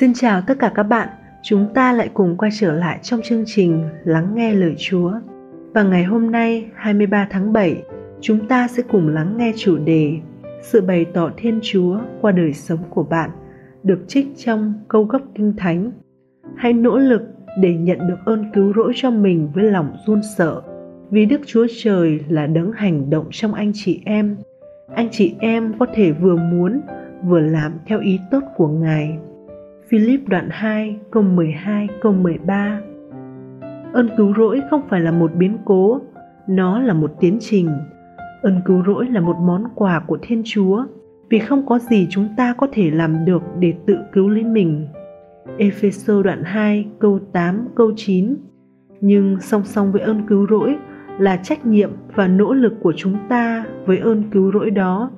Xin chào tất cả các bạn, chúng ta lại cùng quay trở lại trong chương trình Lắng nghe lời Chúa. Và ngày hôm nay, 23 tháng 7, chúng ta sẽ cùng lắng nghe chủ đề Sự bày tỏ Thiên Chúa qua đời sống của bạn, được trích trong câu gốc Kinh Thánh. Hãy nỗ lực để nhận được ơn cứu rỗi cho mình với lòng run sợ, vì Đức Chúa Trời là đấng hành động trong anh chị em. Anh chị em có thể vừa muốn, vừa làm theo ý tốt của Ngài. Phi-líp đoạn 2, câu 12, câu 13. Ơn cứu rỗi không phải là một biến cố, nó là một tiến trình. Ơn cứu rỗi là một món quà của Thiên Chúa, vì không có gì chúng ta có thể làm được để tự cứu lấy mình. Ê-phê-sô đoạn 2, câu 8, câu 9. Nhưng song song với ơn cứu rỗi là trách nhiệm và nỗ lực của chúng ta với ơn cứu rỗi đó.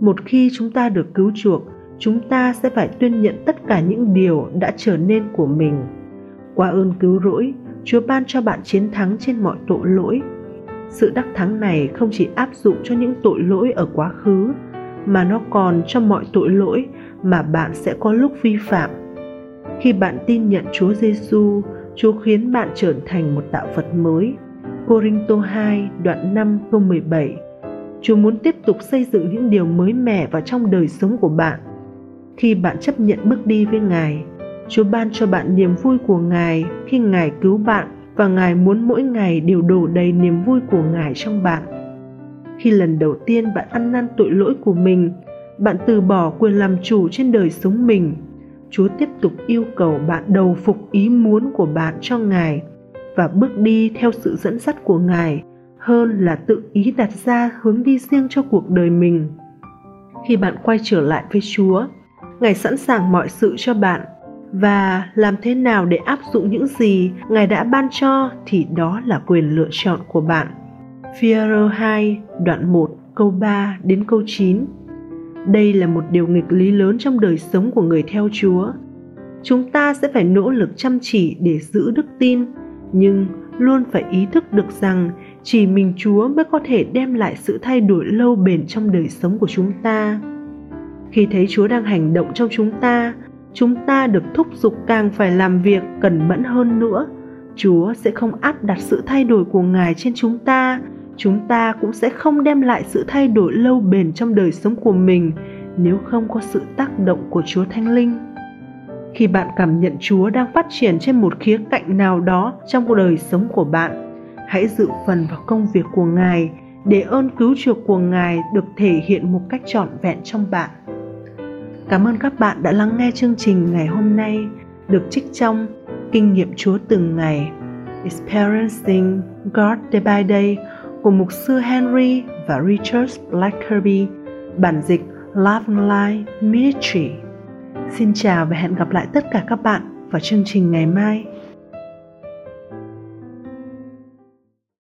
Một khi chúng ta được cứu chuộc, chúng ta sẽ phải tuyên nhận tất cả những điều đã trở nên của mình. Qua ơn cứu rỗi, Chúa ban cho bạn chiến thắng trên mọi tội lỗi. Sự đắc thắng này không chỉ áp dụng cho những tội lỗi ở quá khứ, mà nó còn cho mọi tội lỗi mà bạn sẽ có lúc vi phạm. Khi bạn tin nhận Chúa Giê-su, Chúa khiến bạn trở thành một tạo vật mới. Cô-rinh-tô 2, đoạn 5, câu 17. Chúa muốn tiếp tục xây dựng những điều mới mẻ vào trong đời sống của bạn. Khi bạn chấp nhận bước đi với Ngài, Chúa ban cho bạn niềm vui của Ngài khi Ngài cứu bạn, và Ngài muốn mỗi ngày đều đổ đầy niềm vui của Ngài trong bạn. Khi lần đầu tiên bạn ăn năn tội lỗi của mình, bạn từ bỏ quyền làm chủ trên đời sống mình. Chúa tiếp tục yêu cầu bạn đầu phục ý muốn của bạn cho Ngài và bước đi theo sự dẫn dắt của Ngài hơn là tự ý đặt ra hướng đi riêng cho cuộc đời mình. Khi bạn quay trở lại với Chúa, Ngài sẵn sàng mọi sự cho bạn, và làm thế nào để áp dụng những gì Ngài đã ban cho thì đó là quyền lựa chọn của bạn. Phi-e-rơ 2, đoạn 1, câu 3 đến câu 9. Đây là một điều nghịch lý lớn trong đời sống của người theo Chúa. Chúng ta sẽ phải nỗ lực chăm chỉ để giữ đức tin, nhưng luôn phải ý thức được rằng chỉ mình Chúa mới có thể đem lại sự thay đổi lâu bền trong đời sống của chúng ta. Khi thấy Chúa đang hành động trong chúng ta được thúc giục càng phải làm việc cẩn mẫn hơn nữa. Chúa sẽ không áp đặt sự thay đổi của Ngài trên chúng ta cũng sẽ không đem lại sự thay đổi lâu bền trong đời sống của mình nếu không có sự tác động của Chúa Thánh Linh. Khi bạn cảm nhận Chúa đang phát triển trên một khía cạnh nào đó trong cuộc đời sống của bạn, hãy dự phần vào công việc của Ngài để ơn cứu chuộc của Ngài được thể hiện một cách trọn vẹn trong bạn. Cảm ơn các bạn đã lắng nghe chương trình ngày hôm nay, được trích trong Kinh nghiệm Chúa từng ngày, Experiencing God Day by Day của mục sư Henry và Richard Black Kirby, bản dịch Love and Life Ministry. Xin chào và hẹn gặp lại tất cả các bạn vào chương trình ngày mai.